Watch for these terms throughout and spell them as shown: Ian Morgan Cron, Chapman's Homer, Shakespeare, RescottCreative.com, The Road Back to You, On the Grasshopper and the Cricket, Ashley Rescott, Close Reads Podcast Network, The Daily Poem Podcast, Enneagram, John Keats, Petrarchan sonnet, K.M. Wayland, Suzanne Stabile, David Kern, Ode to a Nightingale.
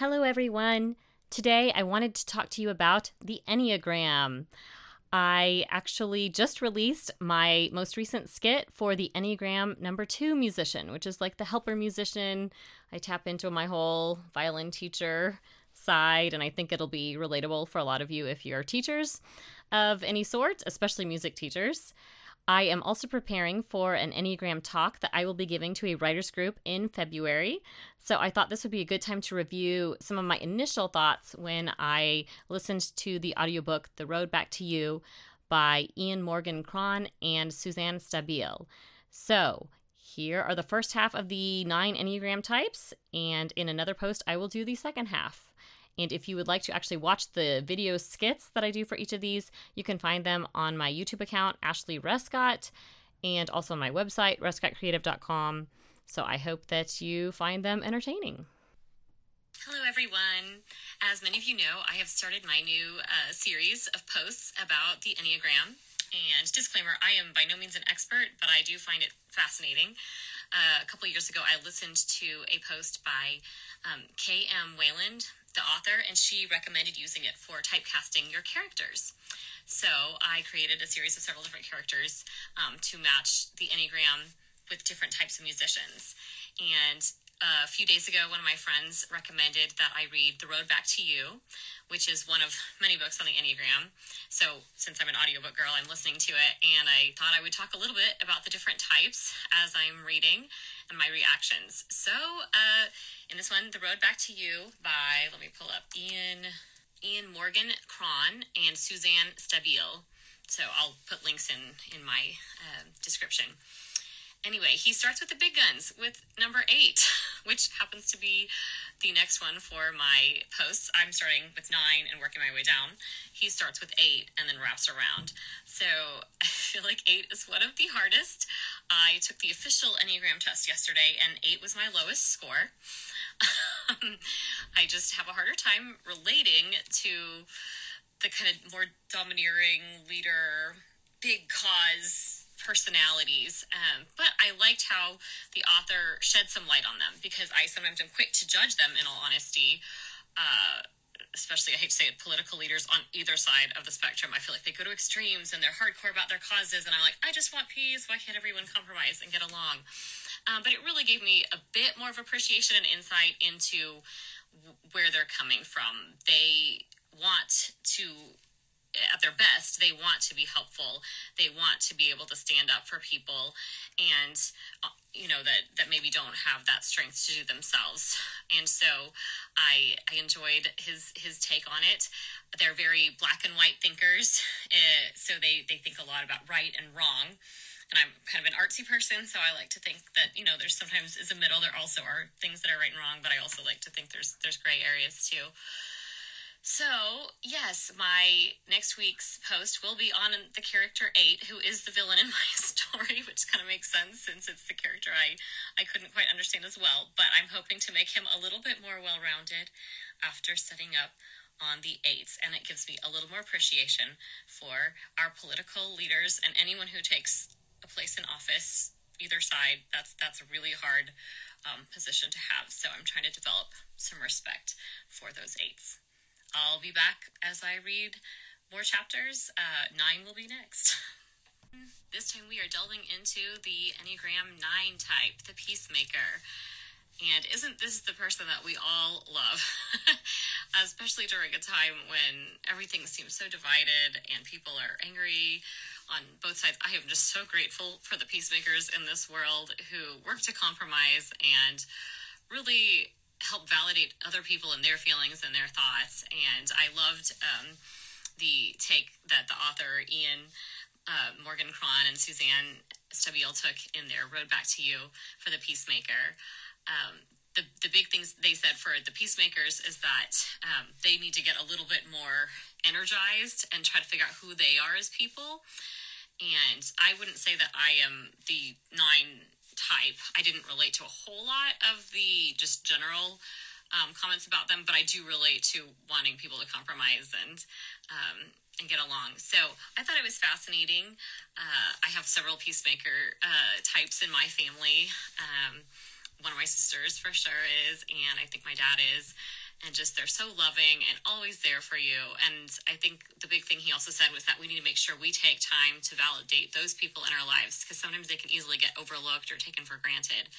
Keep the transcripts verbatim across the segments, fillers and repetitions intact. Hello, everyone. Today, I wanted to talk to you about the Enneagram. I actually just released my most recent skit for the Enneagram number two musician, which is like the helper musician. I tap into my whole violin teacher side, and I think it'll be relatable for a lot of you if you're teachers of any sort, especially music teachers. I am also preparing for an Enneagram talk that I will be giving to a writers group in February. So I thought this would be a good time to review some of my initial thoughts when I listened to the audiobook, The Road Back to You by Ian Morgan Cron and Suzanne Stabile. So here are the first half of the nine Enneagram types, and in another post, I will do the second half. And if you would like to actually watch the video skits that I do for each of these, you can find them on my YouTube account, Ashley Rescott, and also on my website, Rescott Creative dot com. So I hope that you find them entertaining. Hello, everyone. As many of you know, I have started my new uh, series of posts about the Enneagram. And disclaimer, I am by no means an expert, but I do find it fascinating. Uh, a couple years ago, I listened to a post by um, K M Wayland, the author, and she recommended using it for typecasting your characters. So I created a series of several different characters um, to match the Enneagram with different types of musicians. And a few days ago, one of my friends recommended that I read The Road Back to You, which is one of many books on the Enneagram. So since I'm an audiobook girl, I'm listening to it, and I thought I would talk a little bit about the different types as I'm reading and my reactions. So uh, in this one, The Road Back to You by, let me pull up, Ian, Ian Morgan Cron and Suzanne Stabile. So I'll put links in, in my uh, description. Anyway, he starts with the big guns with number eight, which happens to be the next one for my posts. I'm starting with nine and working my way down. He starts with eight and then wraps around. So I feel like eight is one of the hardest. I took the official Enneagram test yesterday, and eight was my lowest score. I just have a harder time relating to the kind of more domineering leader, big cause personalities, um, but I liked how the author shed some light on them, because I sometimes am quick to judge them, in all honesty, uh, especially, I hate to say it, political leaders on either side of the spectrum. I feel like they go to extremes, and they're hardcore about their causes, and I'm like, I just want peace, why can't everyone compromise and get along? Um, but it really gave me a bit more of appreciation and insight into w- where they're coming from. They want to... At their best, they want to be helpful. They want to be able to stand up for people, and you know that that maybe don't have that strength to do themselves. And so, I I enjoyed his his take on it. They're very black and white thinkers, uh, so they they think a lot about right and wrong. And I'm kind of an artsy person, so I like to think that, you know, there's sometimes is a middle. There also are things that are right and wrong, but I also like to think there's there's gray areas too. So, yes, my next week's post will be on the character eight, who is the villain in my story, which kind of makes sense since it's the character I, I couldn't quite understand as well. But I'm hoping to make him a little bit more well-rounded after setting up on the eights, and it gives me a little more appreciation for our political leaders and anyone who takes a place in office, either side. That's, that's a really hard um, position to have, so I'm trying to develop some respect for those eights. I'll be back as I read more chapters. Uh, nine will be next. This time we are delving into the Enneagram nine type, the Peacemaker. And isn't this the person that we all love? Especially during a time when everything seems so divided and people are angry on both sides. I am just so grateful for the peacemakers in this world who work to compromise and really help validate other people and their feelings and their thoughts. And I loved um, the take that the author Ian uh, Morgan Cron and Suzanne Stabile took in their Road Back to You for the Peacemaker. Um, the, the big things they said for the Peacemakers is that um, they need to get a little bit more energized and try to figure out who they are as people. And I wouldn't say that I am the nine type. I didn't relate to a whole lot of the just general um, comments about them, but I do relate to wanting people to compromise and um, and get along. So I thought it was fascinating. Uh, I have several peacemaker uh, types in my family. Um, one of my sisters for sure is, and I think my dad is. and just they're so loving and always there for you. And I think the big thing he also said was that we need to make sure we take time to validate those people in our lives, because sometimes they can easily get overlooked or taken for granted.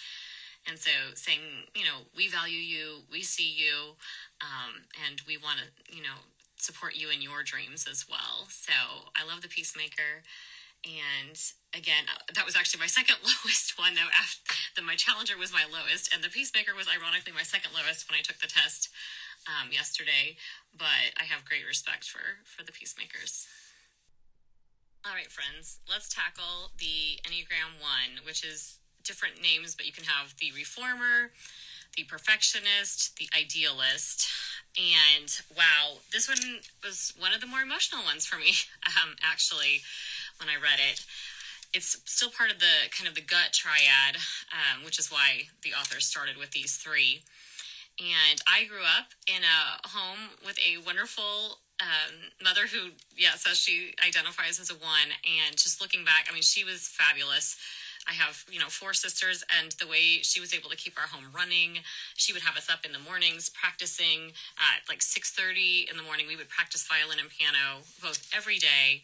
And so saying, you know, we value you, we see you, um, and we want to, you know, support you in your dreams as well. So I love the peacemaker. And again, that was actually my second lowest one, though. After the, my challenger was my lowest, and the peacemaker was ironically my second lowest when I took the test um, yesterday. But I have great respect for, for the peacemakers. All right, friends, let's tackle the Enneagram one, which is different names, but you can have the reformer, the perfectionist, the idealist. And wow, this one was one of the more emotional ones for me, um, actually, when I read it. It's still part of the kind of the gut triad, um, which is why the author started with these three. And I grew up in a home with a wonderful um, mother who, yeah, says she identifies as a one. And just looking back, I mean, she was fabulous. I have, you know, four sisters, and the way she was able to keep our home running, she would have us up in the mornings practicing at like six thirty in the morning. We would practice violin and piano both every day.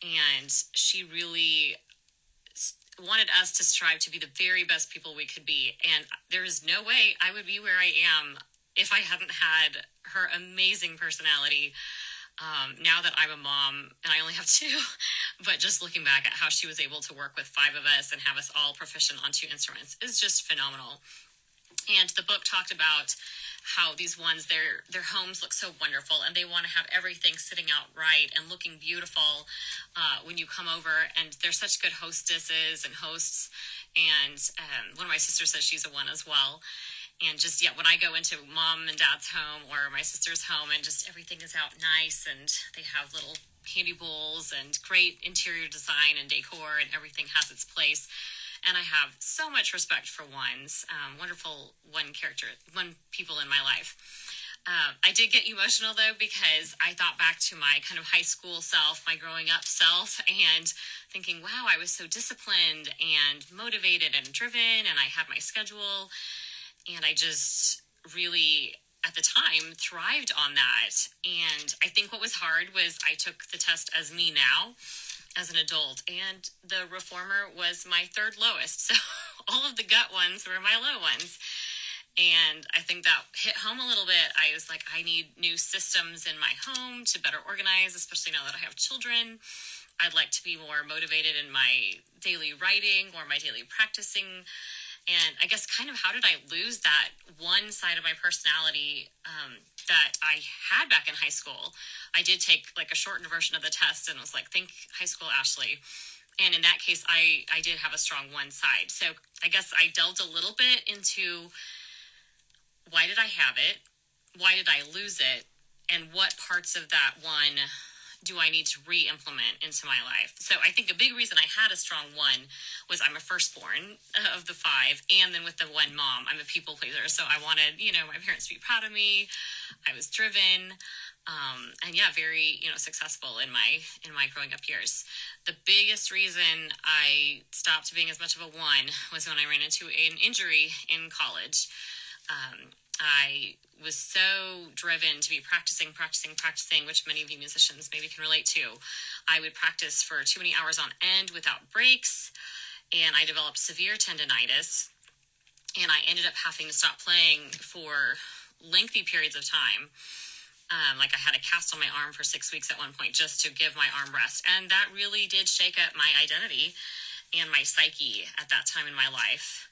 And she really wanted us to strive to be the very best people we could be. And there is no way I would be where I am if I hadn't had her amazing personality. Um, now that I'm a mom, and I only have two, but just looking back at how she was able to work with five of us and have us all proficient on two instruments is just phenomenal. And the book talked about how these ones, their their homes look so wonderful, and they want to have everything sitting out right and looking beautiful uh, when you come over. And they're such good hostesses and hosts. And um, one of my sisters says she's a one as well. And just, yeah, when I go into mom and dad's home or my sister's home, and just everything is out nice, and they have little candy bowls and great interior design and decor, and everything has its place. And I have so much respect for ones, um, wonderful one character, one people in my life. Um, I did get emotional, though, because I thought back to my kind of high school self, my growing up self, and thinking, wow, I was so disciplined and motivated and driven, and I had my schedule. And I just really, at the time, thrived on that. And I think what was hard was I took the test as me now, as an adult. And the reformer was my third lowest. So all of the gut ones were my low ones. And I think that hit home a little bit. I was like, I need new systems in my home to better organize, especially now that I have children. I'd like to be more motivated in my daily writing or my daily practicing. And I guess kind of how did I lose that one side of my personality um, that I had back in high school? I did take like a shortened version of the test and was like, think high school Ashley. And in that case, I, I did have a strong one side. So I guess I delved a little bit into why did I have it? Why did I lose it? And what parts of that one do I need to re-implement into my life? So I think a big reason I had a strong one was I'm a firstborn of the five, and then with the one mom, I'm a people pleaser. So I wanted, you know, my parents to be proud of me. I was driven, um, and yeah, very, you know, successful in my in my growing up years. The biggest reason I stopped being as much of a one was when I ran into an injury in college. Um, I was so driven to be practicing, practicing, practicing, which many of you musicians maybe can relate to. I would practice for too many hours on end without breaks, and I developed severe tendinitis, and I ended up having to stop playing for lengthy periods of time. Um, like I had a cast on my arm for six weeks at one point just to give my arm rest, and that really did shake up my identity and my psyche at that time in my life.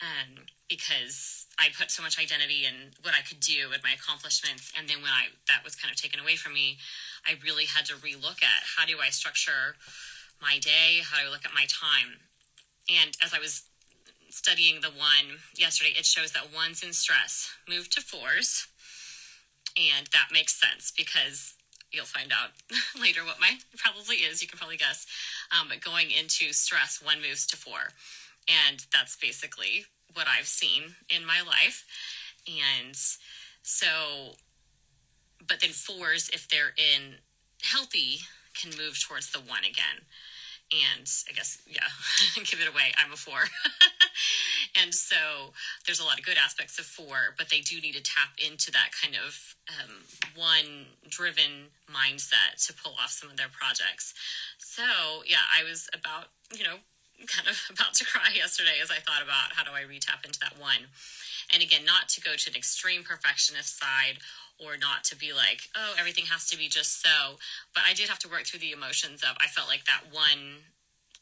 Um, because I put so much identity in what I could do and my accomplishments. And then when I that was kind of taken away from me, I really had to relook at how do I structure my day? How do I look at my time? And as I was studying the one yesterday, it shows that ones in stress move to fours. And that makes sense because you'll find out later what mine probably is. You can probably guess. Um, but going into stress, one moves to four. And that's basically what I've seen in my life. And so, but then fours, if they're in healthy, can move towards the one again. And I guess, yeah, give it away, I'm a four. And so there's a lot of good aspects of four, but they do need to tap into that kind of um, one-driven mindset to pull off some of their projects. So, yeah, I was about, you know, kind of about to cry yesterday as I thought about how do I re-tap into that one. And again, not to go to an extreme perfectionist side, or not to be like, oh, everything has to be just so. But I did have to work through the emotions of, I felt like that one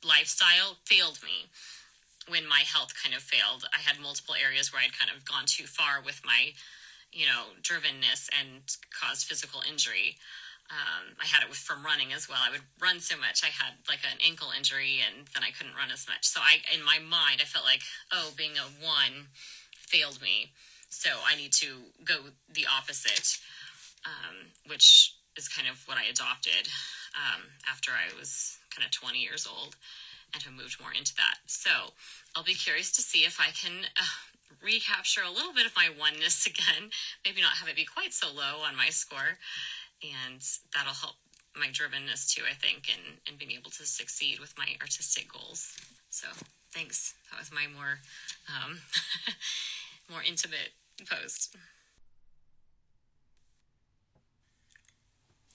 lifestyle failed me when my health kind of failed. I had multiple areas where I'd kind of gone too far with my, you know, drivenness and caused physical injury. Um, I had it with, from running as well. I would run so much. I had like an ankle injury and then I couldn't run as much. So I, in my mind, I felt like, oh, being a one failed me. So I need to go the opposite, um, which is kind of what I adopted um, after I was kind of twenty years old and have moved more into that. So I'll be curious to see if I can uh, recapture a little bit of my oneness again, maybe not have it be quite so low on my score. And that'll help my drivenness too, I think, and, and being able to succeed with my artistic goals. So thanks. That was my more... Um, more intimate post.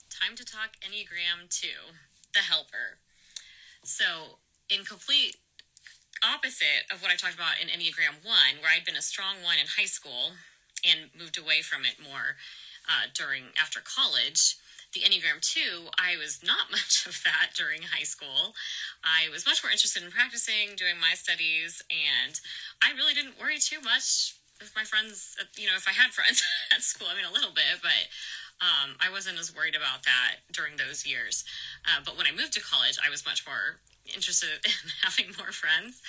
Time to talk Enneagram two, the helper. So in complete opposite of what I talked about in Enneagram one, where I'd been a strong one in high school and moved away from it more uh, during after college, the Enneagram two, I was not much of that during high school. I was much more interested in practicing, doing my studies, and I really didn't worry too much if my friends, you know, if I had friends at school, I mean, a little bit, but um, I wasn't as worried about that during those years. Uh, but when I moved to college, I was much more interested in having more friends,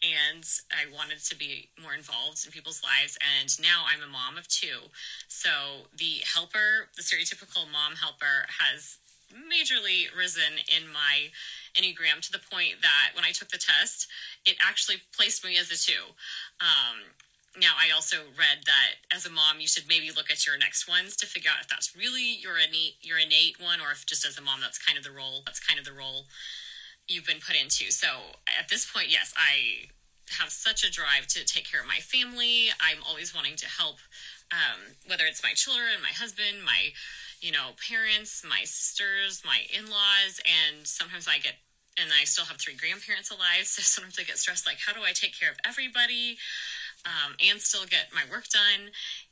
and I wanted to be more involved in people's lives. And now I'm a mom of two. So the helper, the stereotypical mom helper, has majorly risen in my Enneagram to the point that when I took the test, it actually placed me as a two. Um, Now, I also read that as a mom, you should maybe look at your next ones to figure out if that's really your innate, your innate one, or if just as a mom, that's kind of the role, that's kind of the role you've been put into. So at this point, yes, I have such a drive to take care of my family. I'm always wanting to help, um, whether it's my children, my husband, my, you know, parents, my sisters, my in-laws, and sometimes I get and I still have three grandparents alive, so sometimes I get stressed, like, how do I take care of everybody? Um, and still get my work done.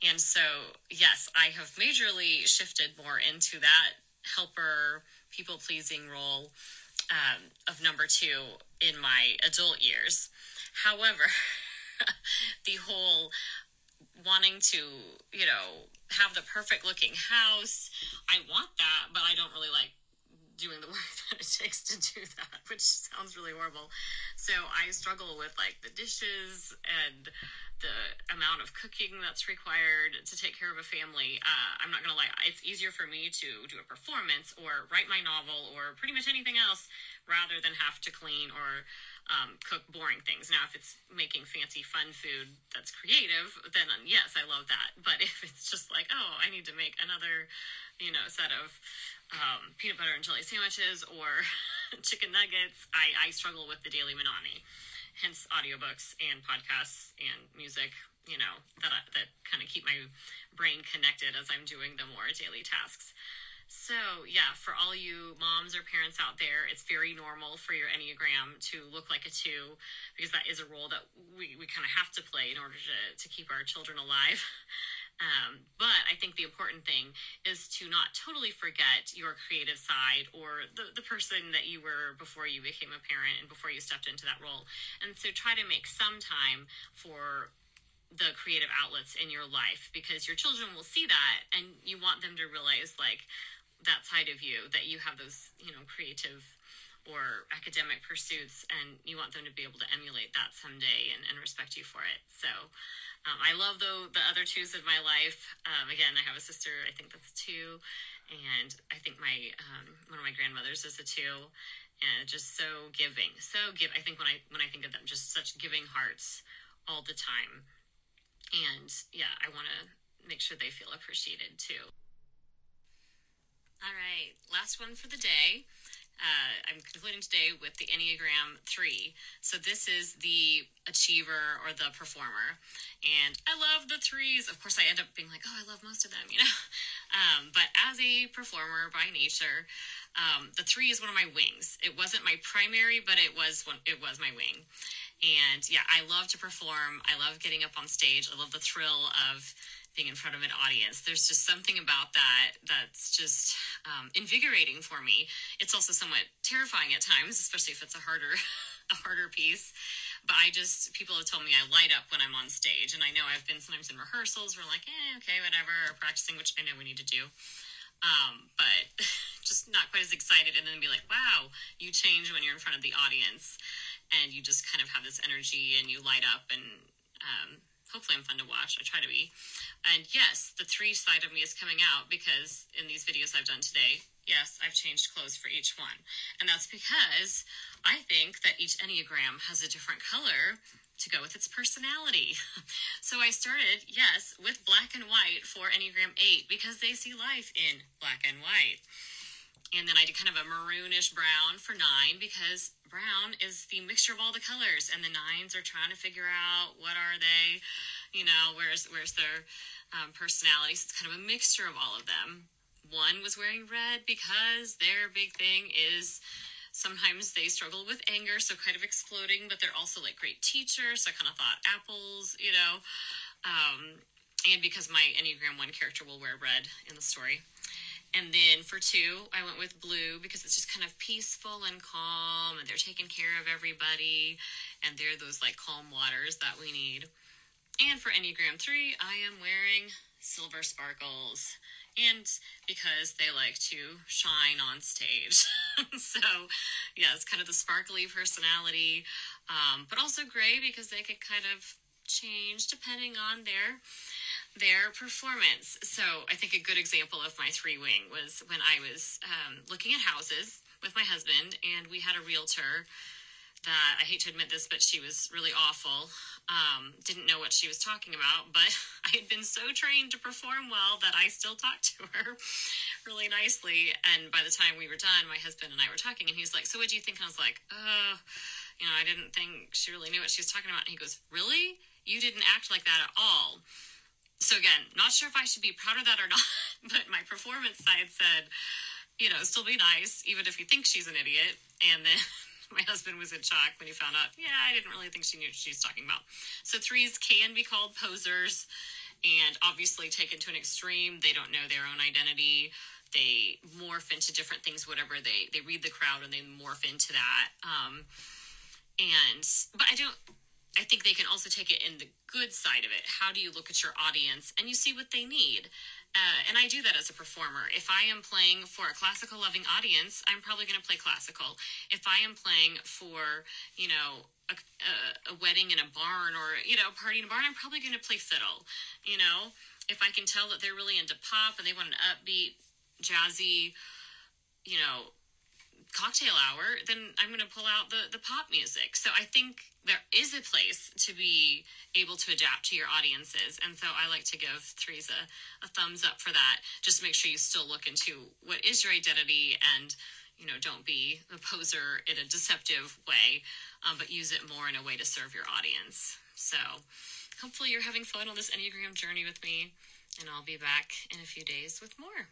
And so, yes, I have majorly shifted more into that helper, people-pleasing role um, of number two in my adult years. However, the whole wanting to, you know, have the perfect-looking house, I want that, but I don't really like doing the work that it takes to do that, which sounds really horrible. So I struggle with like the dishes and the amount of cooking that's required to take care of a family. Uh, I'm not gonna lie, it's easier for me to do a performance or write my novel or pretty much anything else rather than have to clean or um, cook boring things. Now, if it's making fancy fun food that's creative, then um, yes, I love that. But if it's just like, oh, I need to make another, you know, set of Um, peanut butter and jelly sandwiches or chicken nuggets, I, I struggle with the daily monotony, hence audiobooks and podcasts and music, you know, that, that kind of keep my brain connected as I'm doing the more daily tasks. So yeah, for all you moms or parents out there, it's very normal for your Enneagram to look like a two, because that is a role that we, we kind of have to play in order to, to keep our children alive. Um, but I think the important thing is to not totally forget your creative side or the, the person that you were before you became a parent and before you stepped into that role. And so try to make some time for the creative outlets in your life, because your children will see that and you want them to realize like that side of you, that you have those, you know, creative or academic pursuits, and you want them to be able to emulate that someday and, and respect you for it. So um, I love the, the other twos of my life. Um, again, I have a sister, I think that's a two, and I think my um, one of my grandmothers is a two, and just so giving, so give. I think when I when I think of them, just such giving hearts all the time, and yeah, I want to make sure they feel appreciated too. All right, last one for the day. Uh, I'm concluding today with the Enneagram three. So this is the achiever or the performer. And I love the threes. Of course, I end up being like, oh, I love most of them, you know. Um, but as a performer by nature, um, the three is one of my wings. It wasn't my primary, but it was one, it was my wing. And yeah, I love to perform. I love getting up on stage. I love the thrill of being in front of an audience. There's just something about that that's just um, invigorating for me. It's also somewhat terrifying at times, especially if it's a harder, a harder piece. But I just, people have told me I light up when I'm on stage. And I know I've been sometimes in rehearsals where like, eh, okay, whatever, or practicing, which I know we need to do. Um, but just not quite as excited, and then be like, wow, you change when you're in front of the audience and you just kind of have this energy and you light up, and um, hopefully I'm fun to watch. I try to be. And yes, the three side of me is coming out because in these videos I've done today, yes, I've changed clothes for each one. And that's because I think that each Enneagram has a different color to go with its personality. So I started, yes, with black and white for Enneagram eight because they see life in black and white. And then I did kind of a maroonish brown for nine because brown is the mixture of all the colors, and the nines are trying to figure out what are they, you know, where's where's their um, personality. So it's kind of a mixture of all of them. One was wearing red because their big thing is sometimes they struggle with anger, so kind of exploding, but they're also like great teachers. So I kind of thought apples, you know, um, and because my Enneagram one character will wear red in the story. And then for two, I went with blue because it's just kind of peaceful and calm, and they're taking care of everybody, and they're those like calm waters that we need. And for Enneagram three, I am wearing silver sparkles, and because they like to shine on stage. So yeah, it's kind of the sparkly personality, um, but also gray because they could kind of change depending on their their performance. So I think a good example of my three wing was when I was um, looking at houses with my husband, and we had a realtor that, I hate to admit this, but she was really awful. Um, didn't know what she was talking about, but I had been so trained to perform well that I still talked to her really nicely. And by the time we were done, my husband and I were talking, and he's like, so what do you think? And I was like, oh, you know, I didn't think she really knew what she was talking about. And he goes, really? You didn't act like that at all. So again, not sure if I should be proud of that or not, but my performance side said, you know, still be nice, even if you think she's an idiot. And then my husband was in shock when he found out, yeah, I didn't really think she knew what she was talking about. So threes can be called posers, and obviously taken to an extreme, they don't know their own identity. They morph into different things, whatever. They they read the crowd and they morph into that. Um, and, but I don't... I think they can also take it in the good side of it. How do you look at your audience and you see what they need? Uh, and I do that as a performer. If I am playing for a classical loving audience, I'm probably going to play classical. If I am playing for, you know, a, a, a wedding in a barn, or, you know, a party in a barn, I'm probably going to play fiddle. You know, if I can tell that they're really into pop and they want an upbeat, jazzy, you know, cocktail hour, then I'm going to pull out the, the pop music. So I think there is a place to be able to adapt to your audiences. And so I like to give threes a, a thumbs up for that. Just make sure you still look into what is your identity, and, you know, don't be a poser in a deceptive way, um, but use it more in a way to serve your audience. So hopefully you're having fun on this Enneagram journey with me, and I'll be back in a few days with more.